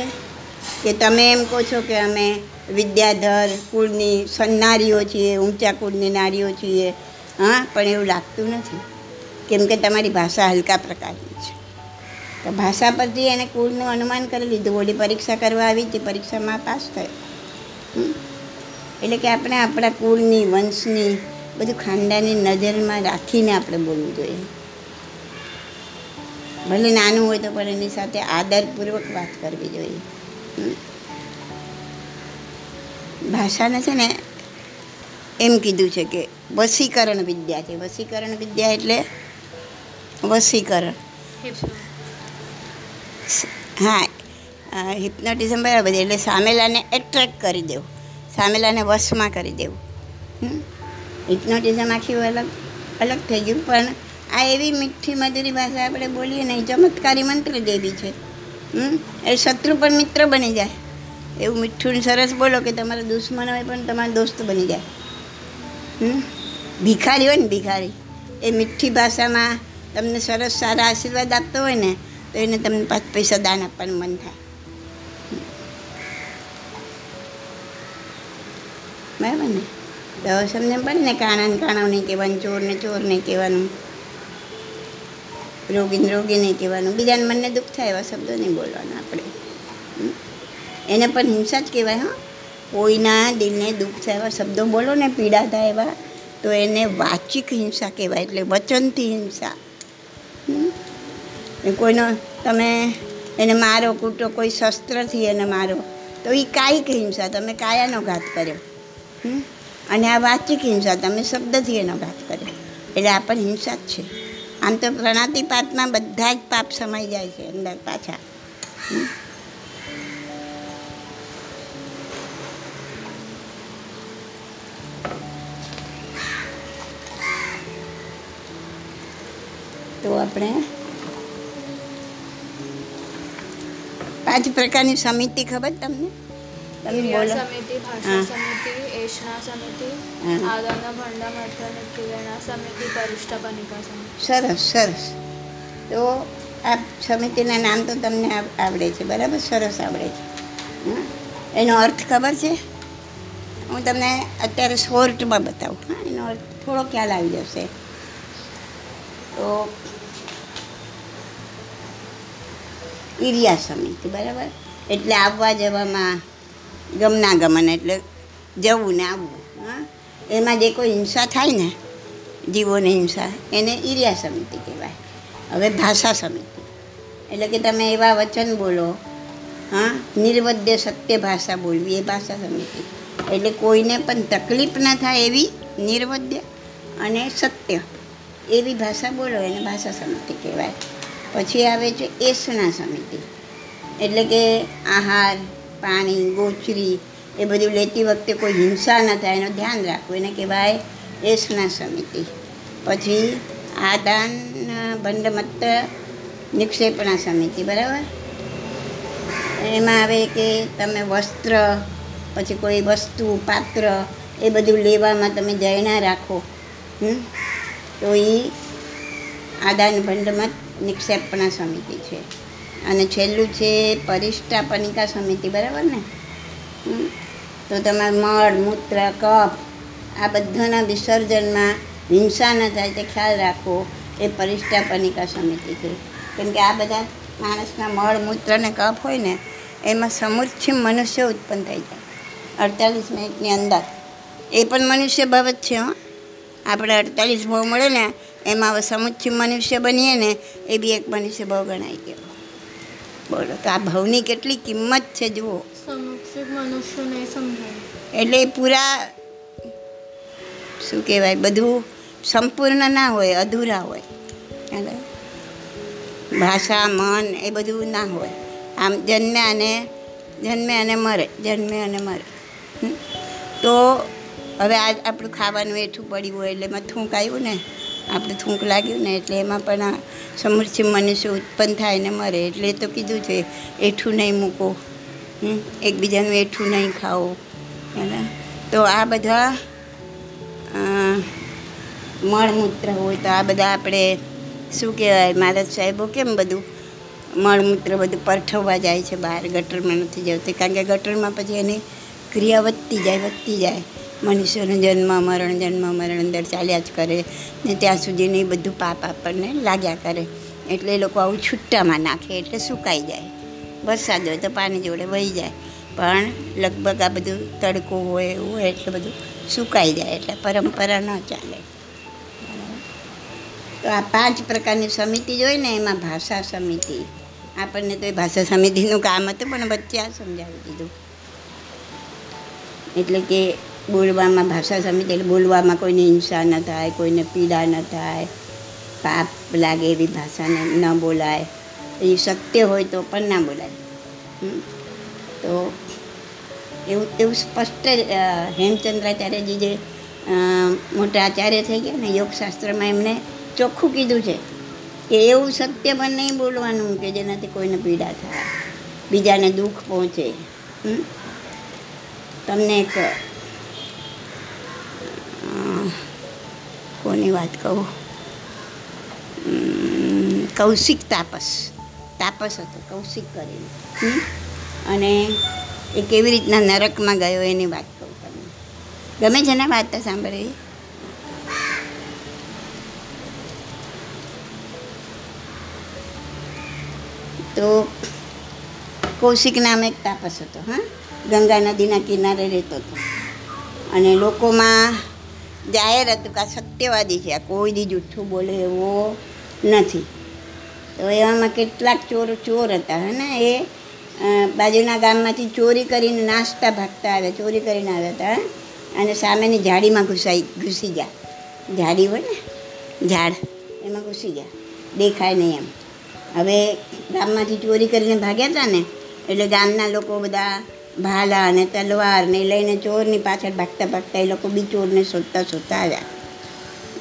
કે તમે એમ કહો છો કે અમે વિદ્યાધર કુળની સન્નારીઓ છીએ, ઊંચા કુળની નારીઓ છીએ, હા, પણ એવું લાગતું નથી કેમ કે તમારી ભાષા હલકા પ્રકારની છે. તો ભાષા પરથી એને કુળનું અનુમાન કરી લીધું. ઓલી પરીક્ષા કરવા આવી, તે પરીક્ષામાં પાસ થયો. એટલે કે આપણે આપણા કુળની, વંશની, બધું ખાનદાની નજરમાં રાખીને આપણે બોલવું જોઈએ. ભલે નાનું હોય તો પણ એની સાથે આદરપૂર્વક વાત કરવી જોઈએ. ભાષાને છે ને એમ કીધું છે કે વશીકરણ વિદ્યા છે. વશીકરણ વિદ્યા એટલે વશીકરણ, હા, હિપ્નોટિઝમ, બરાબર. એટલે સામેલાને એટ્રેક્ટ કરી દેવું, સામેલાને વશમાં કરી દેવું. હિપ્નોટિઝમ આખી અલગ થઈ ગયું. પણ આ એવી મીઠી મધુરી ભાષા આપણે બોલીએ ને, ચમત્કારી મંત્ર દેવી છે. એ શત્રુ પણ મિત્ર બની જાય. એવું મીઠું સરસ બોલો કે તમારો દુશ્મન હોય પણ તમારો દોસ્ત બની જાય. ભિખારી હોય ને, ભિખારી, એ મીઠી ભાષામાં તમને સરસ સારા આશીર્વાદ આપતો હોય ને, તો એને તમને 5 પૈસા દાન આપવાનું મન થાય. બરાબર ને? તો સમજે પડે ને, કાણાને કાણો નહીં કહેવાનું, ચોરને ચોર નહીં કહેવાનું, રોગીને રોગી નહીં કહેવાનું, બીજાને મનને દુઃખ થાય એવા શબ્દો નહીં બોલવાના આપણે. એને પણ હિંસા જ કહેવાય. હા, કોઈના દિલને દુઃખ થાય એવા શબ્દો બોલો ને, પીડા થાય એવા, તો એને વાચિક હિંસા કહેવાય. એટલે વચનથી હિંસા. કોઈનો તમે એને મારો કૂટો, કોઈ શસ્ત્રથી એને મારો, તો એ કાયિક હિંસા, તમે કાયાનો ઘાત કર્યો. અને આ વાચિક હિંસા, તમે શબ્દથી એનો ઘાત કર્યો. એટલે આ પણ હિંસા જ છે. આમ તો પ્રણાતિપાતમાં બધા જ પાપ સમાઈ જાય છે અંદર પાછા. તો આપણે 5 પ્રકારની સમિતિ ખબર તમને? તમે બોલો. સમિતિ, ભાષા સમિતિ, એષણા સમિતિ, આદાના ભંડા મઠાને કિરણા સમિતિ, પરિષ્ઠાપનિકા સમિતિ. સરસ, સરસ. તો આ સમિતિના નામ તો તમને આવડે છે, બરાબર? સરસ આવડે છે. એનો અર્થ ખબર છે? હું તમને અત્યારે શોર્ટમાં બતાવું. હા, એનો અર્થ થોડો ખ્યાલ આવી જશે. તો ઈર્યા સમિતિ, બરાબર, એટલે આવવા જવામાં ગમનાગમન, એટલે જવું ને આવવું. હા, એમાં જે કોઈ હિંસા થાય ને, જીવોની હિંસા, એને ઈર્યા સમિતિ કહેવાય. હવે ભાષા સમિતિ એટલે કે તમે એવા વચન બોલો, હા, નિર્વદ્ય સત્ય ભાષા બોલવી, એ ભાષા સમિતિ. એટલે કોઈને પણ તકલીફ ના થાય એવી નિર્વદ્ય અને સત્ય એવી ભાષા બોલો, એને ભાષા સમિતિ કહેવાય. પછી આવે છે એષણા સમિતિ, એટલે કે આહાર, પાણી, ગોચરી એ બધું લેતી વખતે કોઈ હિંસા ન થાય એનું ધ્યાન રાખવું, એને કહેવાય એષણા સમિતિ. પછી આદાન ભંડમત્ત નિક્ષેપણા સમિતિ, બરાબર, એમાં આવે કે તમે વસ્ત્ર, પછી કોઈ વસ્તુ, પાત્ર એ બધું લેવામાં તમે જયના રાખો. તો એ આદાન ભંડમત નિક્ષેપણા સમિતિ છે. અને છેલ્લું છે પરિષ્ઠાપનિકા સમિતિ, બરાબર ને? તો તમારા મળ, મૂત્ર, કફ આ બધાના વિસર્જનમાં હિંસા ન થાય તે ખ્યાલ રાખો, એ પરિષ્ઠાપનિકા સમિતિ છે. કેમ કે આ બધા માણસના મળ, મૂત્ર અને કફ હોય ને, એમાં સમુચ્છિમ મનુષ્ય ઉત્પન્ન થઈ જાય 48 મિનિટની અંદર. એ પણ મનુષ્ય ભાવ જ છે. હા, આપણે 48 ભાવ મળે ને એમાં સમુચ્ચય મનુષ્ય બનીએ ને એ બી એક મનુષ્ય ભાવ ગણાઈ ગયો. બોલો તો આ ભાવની કેટલી કિંમત છે જુઓ. સમુચ્ચય મનુષ્ય નહીં સમજાય એટલે પૂરા શું કહેવાય, બધું સંપૂર્ણ ના હોય, અધૂરા હોય. એટલે ભાષા મન એ બધું ના હોય. આમ જન્મે અને મરે, જન્મે અને મરે. તો હવે આ આપણું ખાવાનું એઠું પડ્યું હોય એટલે એમાં થૂંક આવ્યું ને, આપણે થૂંક લાગ્યું ને એટલે એમાં પણ આ સમૃદ્ધિ મનુષ્ય ઉત્પન્ન થાય ને મરે. એટલે તો કીધું છે એઠું નહીં મૂકો, એકબીજાનું એઠું નહીં ખાઓ. હે તો આ બધા મળમૂત્ર હોય તો આ બધા આપણે શું કહેવાય, મહારાજ સાહેબો કેમ બધું મળમૂત્ર બધું પરઠવવા જાય છે બહાર, ગટરમાં નથી જતી. કારણ કે ગટરમાં પછી એની ક્રિયા વધતી જાય. મનુષ્યનું જન્મ મરણ અંદર ચાલ્યા જ કરે ને ત્યાં સુધીને એ બધું પાપ આપણને લાગ્યા કરે. એટલે એ લોકો આવું છૂટ્ટામાં નાખે એટલે સુકાઈ જાય. વરસાદ હોય તો પાણી જોડે વહી જાય, પણ લગભગ આ બધું તડકો હોય એવું હોય એટલે બધું સુકાઈ જાય. એટલે પરંપરા ન ચાલે. તો આ 5 પ્રકારની સમિતિ જોઈ ને એમાં ભાષા સમિતિ, આપણને તો એ ભાષા સમિતિનું કામ હતું પણ વચ્ચે આ સમજાવી દીધું. એટલે કે બોલવામાં ભાષા સમિતિ એટલે બોલવામાં કોઈને હિંસા ન થાય, કોઈને પીડા ન થાય, પાપ લાગે એવી ભાષાને ન બોલાય. એ સત્ય હોય તો પણ ના બોલાય. તો એવું સ્પષ્ટ હેમચંદ્રાચાર્યજી જે મોટા આચાર્ય થઈ ગયા ને યોગશાસ્ત્રમાં, એમને ચોખ્ખું કીધું છે કે એવું સત્ય પણ નહીં બોલવાનું કે જેનાથી કોઈને પીડા થાય, બીજાને દુઃખ પહોંચે. તમને એક કોની વાત કહું, કૌશિક તાપસ હતો કૌશિક કરીને, અને એ કેવી રીતના નરકમાં ગયો એની વાત કહું તમને. ગમે છે ને વાત તો સાંભળવી? તો કૌશિક નામ એક તાપસ હતો. હા, ગંગા નદીના કિનારે રહેતો હતો અને લોકોમાં જાહેર હતું કે આ સત્યવાદી છે, આ કોઈ દી જૂઠું બોલે એવો નથી. તો એવામાં કેટલાક ચોર હતા. હે ને, એ બાજુના ગામમાંથી ચોરી કરીને નાસ્તા ભાગતા આવ્યા, ચોરી કરીને આવ્યા હતા અને સામેની ઝાડીમાં ઘૂસી ગયા. ઝાડી હોય ને, ઝાડ, એમાં ઘૂસી ગયા, દેખાય નહીં એમ. હવે ગામમાંથી ચોરી કરીને ભાગ્યા હતા ને એટલે ગામના લોકો બધા ભાલા અને તલવારને લઈને ચોરની પાછળ ભાગતા એ લોકો બી ચોરને શોધતા આવ્યા.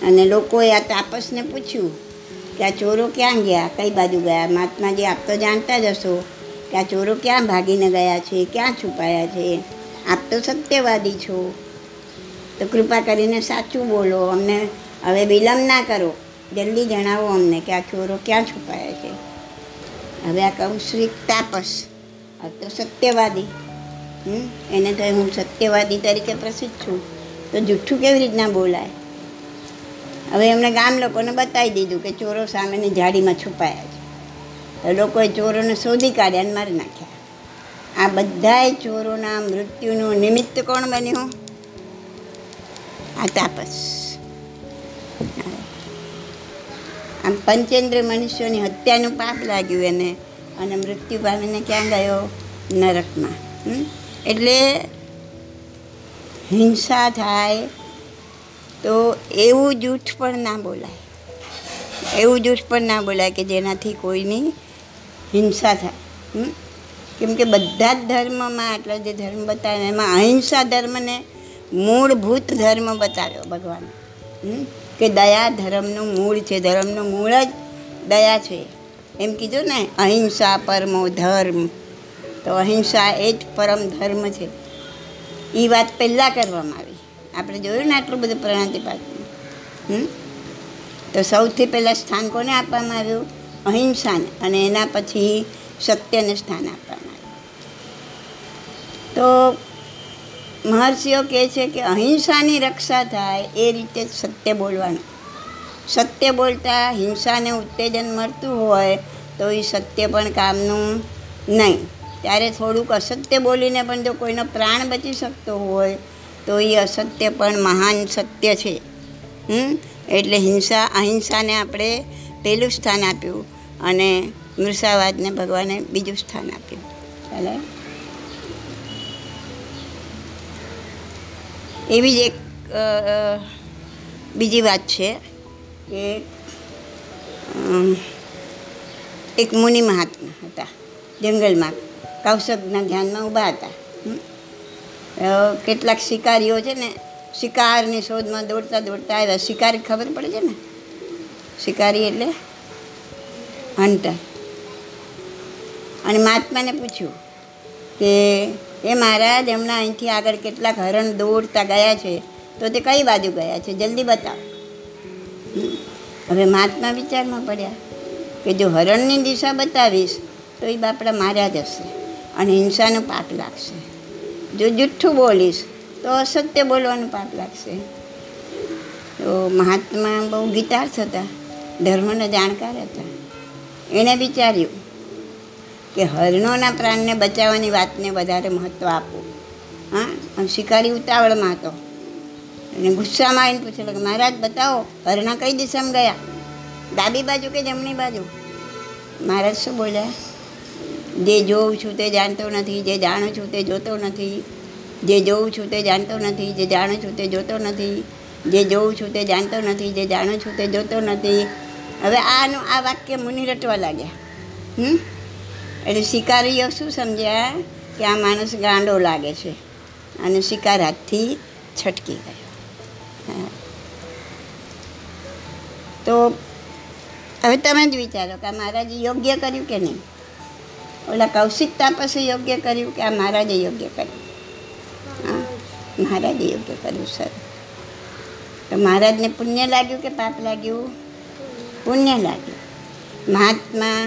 અને લોકોએ આ તાપસને પૂછ્યું કે આ ચોરો ક્યાં ગયા, કઈ બાજુ ગયા? મહાત્માજી, આપ તો જાણતા જ હશો કે આ ચોરો ક્યાં ભાગીને ગયા છે, ક્યાં છુપાયા છે. આપ તો સત્યવાદી છો, તો કૃપા કરીને સાચું બોલો, અમને હવે વિલંબ ના કરો, જલ્દી જણાવો અમને કે આ ચોરો ક્યાં છુપાયા છે. હવે આ કૌશિક તાપસ તો સત્યવાદી, એને તો હું સત્યવાદી તરીકે પ્રસિદ્ધ છું, તો જુઠ્ઠું કેવી રીતના બોલાય? હવે એમણે ગામ લોકોને બતાવી દીધું કે ચોરો સામેની ઝાડીમાં છુપાયા છે. તો લોકોએ ચોરોને શોધી કાઢ્યા અને મારી નાખ્યા. આ બધાએ ચોરોના મૃત્યુનું નિમિત્ત કોણ બન્યું? આ તાપસ. આમ પંચેન્દ્રિય મનુષ્યોની હત્યાનું પાપ લાગ્યું એને અને મૃત્યુ પામીને ક્યાં ગયો? નરકમાં. એટલે હિંસા થાય તો એવું જૂઠ પણ ના બોલાય, એવું જૂઠ પણ ના બોલાય કે જેનાથી કોઈની હિંસા થાય. કેમકે બધા જ ધર્મમાં આટલા જે ધર્મ બતાવ્યા એમાં અહિંસા ધર્મને મૂળભૂત ધર્મ બતાવ્યો ભગવાન, કે દયા ધર્મનું મૂળ છે, ધર્મનું મૂળ જ દયા છે. એમ કીધું ને, અહિંસા પરમો ધર્મ, તો અહિંસા એ જ પરમ ધર્મ છે. એ વાત પહેલાં કરવામાં આવી. આપણે જોયું ને આટલું બધું પ્રણાતી પાઠમાં. તો સૌથી પહેલાં સ્થાન કોને આપવામાં આવ્યું? અહિંસાને. અને એના પછી સત્યને સ્થાન આપવામાં આવ્યું. તો મહર્ષિઓ કહે છે કે અહિંસાની રક્ષા થાય એ રીતે સત્ય બોલવાનું. સત્ય બોલતા હિંસાને ઉત્તેજન મળતું હોય તો એ સત્ય પણ કામનું નહીં. ત્યારે થોડુંક અસત્ય બોલીને પણ જો કોઈનો પ્રાણ બચી શકતો હોય તો એ અસત્ય પણ મહાન સત્ય છે. એટલે હિંસા અહિંસાને આપણે પહેલું સ્થાન આપ્યું અને મૃષાવાદને ભગવાને બીજું સ્થાન આપ્યું. ચાલે એવી જ એક બીજી વાત છે કે એક મુનિ મહાત્મા હતા. જંગલમાં કૌશકના ધ્યાનમાં ઊભા હતા. કેટલાક શિકારીઓ છે ને શિકારની શોધમાં દોડતા દોડતા આવ્યા. શિકારી ખબર પડે છે ને, શિકારી એટલે હન્ટર. અને મહાત્માને પૂછ્યું કે એ મહારાજ, હમણાં અહીંથી આગળ કેટલાક હરણ દોડતા ગયા છે, તો તે કઈ બાજુ ગયા છે, જલ્દી બતાવો. હવે મહાત્મા વિચારમાં પડ્યા કે જો હરણની દિશા બતાવીશ તો એ બાપડા માર્યા જશે અને હિંસાનું પાપ લાગશે. જો જુઠ્ઠું બોલીશ તો અસત્ય બોલવાનું પાપ લાગશે. તો મહાત્મા બહુ ગીતાર્થ હતા, ધર્મના જાણકાર હતા. એણે વિચાર્યું કે હરણોના પ્રાણને બચાવવાની વાતને વધારે મહત્ત્વ આપવું. હા, શિકારી ઉતાવળમાં હતો અને ગુસ્સામાં આવીને પૂછેલો કે મહારાજ બતાવો, હરણા કઈ દિશામાં ગયા, ડાબી બાજુ કે જમણી બાજુ? મહારાજ શું બોલ્યા? જે જોઉં છું તે જાણતો નથી, જે જાણું છું તે જોતો નથી, જે જોઉં છું તે જાણતો નથી, જે જાણું છું તે જોતો નથી, જે જોઉં છું તે જાણતો નથી, જે જાણું છું તે જોતો નથી. હવે આ વાક્ય મુનિ રટવા લાગ્યા. એટલે શિકારીઓ શું સમજ્યા કે આ માણસ ગાંડો લાગે છે અને શિકાર હાથથી છટકી ગયો. તો હવે તમે જ વિચારો કે મહારાજે યોગ્ય કર્યું કે નહીં? ઓલા કૌશિક તાપસે યોગ્ય કર્યું કે આ મહારાજે યોગ્ય કર્યું? હા, મહારાજે યોગ્ય કર્યું. સર, તો મહારાજને પુણ્ય લાગ્યું કે પાપ લાગ્યું? પુણ્ય લાગ્યું. મહાત્મા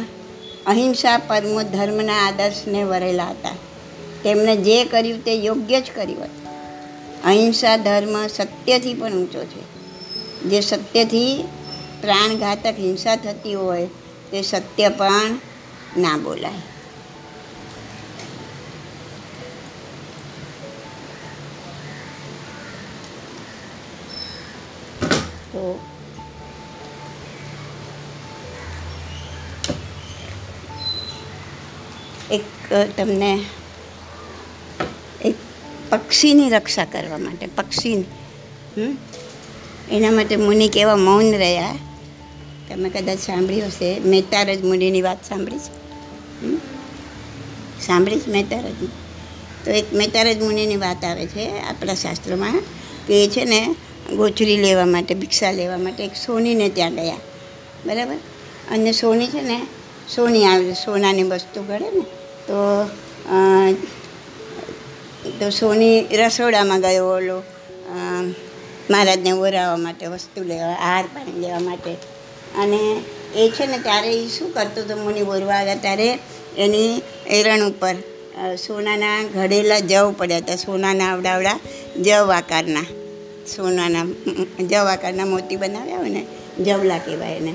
અહિંસા પરમો ધર્મના આદર્શને વરેલા હતા. તેમણે જે કર્યું તે યોગ્ય જ કર્યું હતું. અહિંસા ધર્મ સત્યથી પણ ઊંચો છે. જે સત્યથી પ્રાણઘાતક હિંસા થતી હોય તે સત્ય પણ ના બોલાય. તો એક તમને એક પક્ષીની રક્ષા કરવા માટે, પક્ષી એના માટે મુનિ કેવા મૌન રહ્યા. તમે કદાચ સાંભળ્યું હશે, મેતારજ મુનિની વાત સાંભળી છે? સાંભળી છે મેતારજની? તો એક મેતારજ મુનિની વાત આવે છે આપણા શાસ્ત્રોમાં કે છે ને, ગોચરી લેવા માટે, ભિક્ષા લેવા માટે એક સોનીને ત્યાં ગયા. બરાબર? અને સોની છે ને, સોની આવે, સોનાની વસ્તુ ઘડે ને, તો સોની રસોડામાં ગયો. ઓલો મહારાજને ઓરાવવા માટે, વસ્તુ લેવા, આહાર પાણી લેવા માટે. અને એ છે ને ત્યારે એ શું કરતો હતો, મુનિ ઓરવા આવ્યા ત્યારે એની એરણ ઉપર સોનાના ઘડેલા જવ પડ્યા હતા. સોનાના આવડાવડા જવ આકારના, સોનાના જવ આકારના મોતી બનાવ્યા હોય ને, જવલા કહેવાય એને.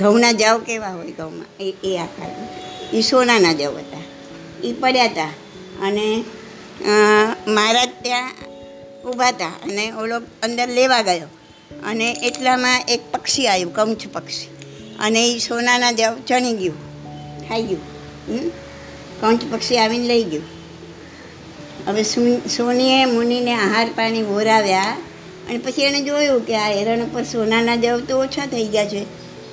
ઘઉંના જવ કેવા હોય, ઘઉંમાં એ આકારના, એ સોનાના જવ હતા. એ પડ્યા હતા અને મહારાજ ત્યાં ઊભા હતા અને ઓલો અંદર લેવા ગયો. અને એટલામાં એક પક્ષી આવ્યું, કંચ પક્ષી, અને એ સોનાના જવ ચણી ગયું, ખાઈ ગયું. કંચ પક્ષી આવીને લઈ ગયું. હવે સોનીએ મુનિને આહાર પાણી વોરાવ્યા અને પછી એણે જોયું કે આ હેરણ ઉપર સોનાના જવ તો ઓછા થઈ ગયા છે.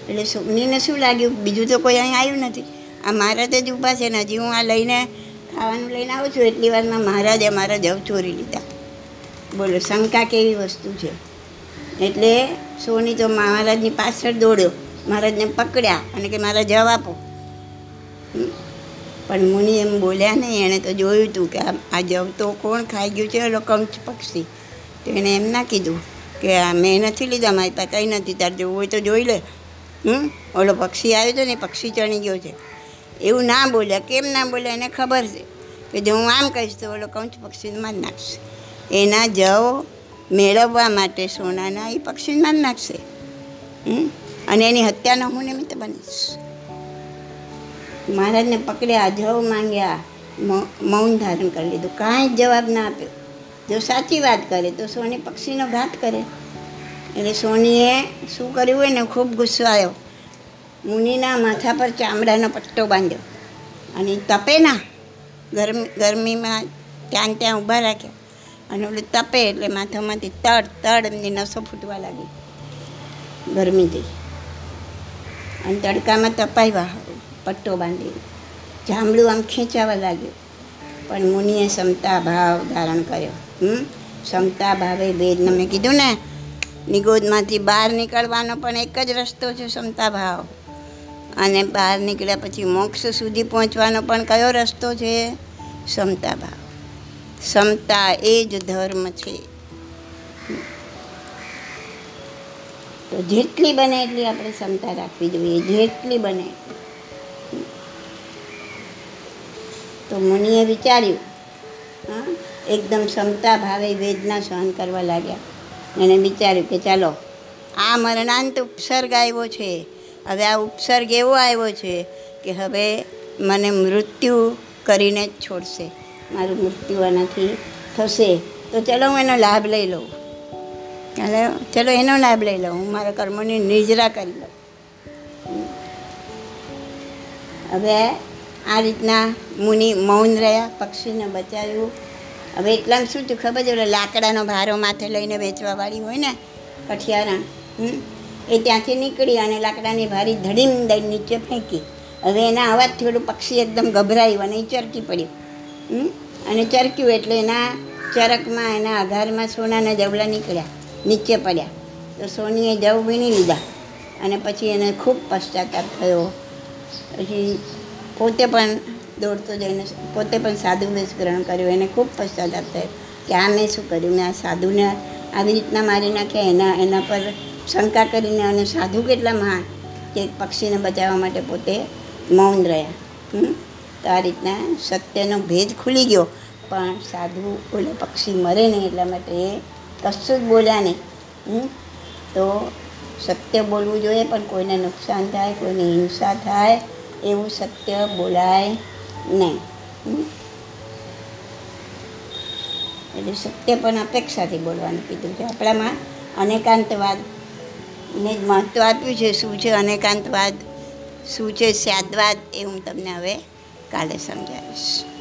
એટલે સોનીને શું લાગ્યું, બીજું તો કોઈ અહીં આવ્યું નથી, આ મહારાજ જ ઊભા છે ને, હજી હું આ લઈને ખાવાનું લઈને આવું છું, એટલી વારમાં મહારાજે મારા જવ ચોરી લીધા. બોલો, શંકા કેવી વસ્તુ છે. એટલે સોની તો મહારાજની પાછળ દોડ્યો, મહારાજને પકડ્યા અને કે મારા જવ આપો. પણ મુનિ એમ બોલ્યા નહીં. એણે તો જોયું હતું કે આ જવ તો કોણ ખાઈ ગયું છે, ઓલો કંચ પક્ષી. તો એણે એમ ના કીધું કે મેં નથી લીધા, મારી પાસે કંઈ નથી, તારે જોવું હોય તો જોઈ લે. ઓલો પક્ષી આવ્યો છે ને, પક્ષી ચણી ગયો છે, એવું ના બોલ્યા. કેમ ના બોલ્યા? એને ખબર છે કે જો હું આમ કહીશ તો ઓલો કંચ પક્ષીને મારી નાખશે. એના જવ મેળવવા માટે સોનાના એ પક્ષીને મારી નાખશે અને એની હત્યાનો હું નિમિત્ત બનીશ. મહારાજને પકડ્યા, જવ માંગ્યા, મૌન ધારણ કરી લીધું, કાંઈ જ જવાબ ના આપ્યો. જો સાચી વાત કરે તો સોની પક્ષીનો ઘાત કરે. એટલે સોનીએ શું કર્યું હોય ને, ખૂબ ગુસ્સો આવ્યો. મુનિના માથા પર ચામડાનો પટ્ટો બાંધ્યો અને તપે ના ગરમીમાં ત્યાં ત્યાં ઊભા રાખ્યા. અને ઓલું તપે એટલે માથામાંથી તડ તડ એમની નસો ફૂટવા લાગી ગરમીથી. અને તડકામાં તપાવ્યા પટ્ટો બાંધીને જાંબળું આમ ખેંચાવા લાગ્યું. પણ મુનિએ ક્ષમતા ભાવ ધારણ કર્યો. ક્ષમતા ભાવે વેદને મેં કીધું ને, નિગોદમાંથી બહાર નીકળવાનો પણ એક જ રસ્તો છે, ક્ષમતા ભાવ. અને બહાર નીકળ્યા પછી મોક્ષ સુધી પહોંચવાનો પણ કયો રસ્તો છે? ક્ષમતા ભાવ. ક્ષમતા એ જ ધર્મ છે. તો જેટલી બને એટલી આપણે ક્ષમતા રાખવી જોઈએ, જેટલી બને. તો મુનિએ વિચાર્યું, એકદમ ક્ષમતા ભાવે વેદના સહન કરવા લાગ્યા. એને વિચાર્યું કે ચાલો, આ મરણાંત ઉપસર્ગ આવ્યો છે. હવે આ ઉપસર્ગ એવો આવ્યો છે કે હવે મને મૃત્યુ કરીને જ છોડશે, મારું મૃત્યુ આનાથી થશે. તો ચલો હું એનો લાભ લઈ લઉં. ચલો એનો લાભ લઈ લઉં, હું મારા કર્મોની નિજરા કરી લઉં. હવે આ રીતના મુનિ મૌન રહ્યા, પક્ષીને બચાવ્યું. હવે એટલામાં શું થયું ખબર છે? એટલે લાકડાનો ભારો માથે લઈને વેચવાવાળી હોય ને કઠિયારા, એ ત્યાંથી નીકળી અને લાકડાની ભારી ધડીમ દઈને નીચે ફેંકી. હવે એના અવાજથી થોડું પક્ષી એકદમ ગભરાયું અને એ ચરકી પડ્યું. અને ચરક્યું એટલે એના ચરકમાં, એના આધારમાં સોનાના જવલા નીકળ્યા, નીચે પડ્યા. તો સોનીએ જવ વીણી લીધા અને પછી એને ખૂબ પશ્ચાતાપ થયો. પછી પોતે પણ દોડતો જઈને પોતે પણ સાધુ વેશ ગ્રહણ કર્યો. એને ખૂબ પશ્ચાતાપ થયો કે આ મેં શું કર્યું, મેં આ સાધુને આવી રીતના મારી નાખ્યા. એના પર શંકા કરીને, અને સાધુ કેટલા મહાન કે પક્ષીને બચાવવા માટે પોતે મૌન રહ્યા. તો આ રીતના સત્યનો ભેદ ખુલી ગયો. પણ સાધુ ઓલે પક્ષી મરે નહીં એટલા માટે એ કશું જ બોલ્યા નહીં. તો સત્ય બોલવું જોઈએ, પણ કોઈને નુકસાન થાય, કોઈને હિંસા થાય એવું સત્ય બોલાય નહીં. એટલે સત્ય પણ અપેક્ષાથી બોલવાનું કીધું છે. આપણામાં અનેકાંતવાદને જ મહત્ત્વ આપ્યું છે. શું છે અનેકાંતવાદ, શું છે સ્યાદવાદ, એ હું તમને હવે કાલે સમજાવીશ.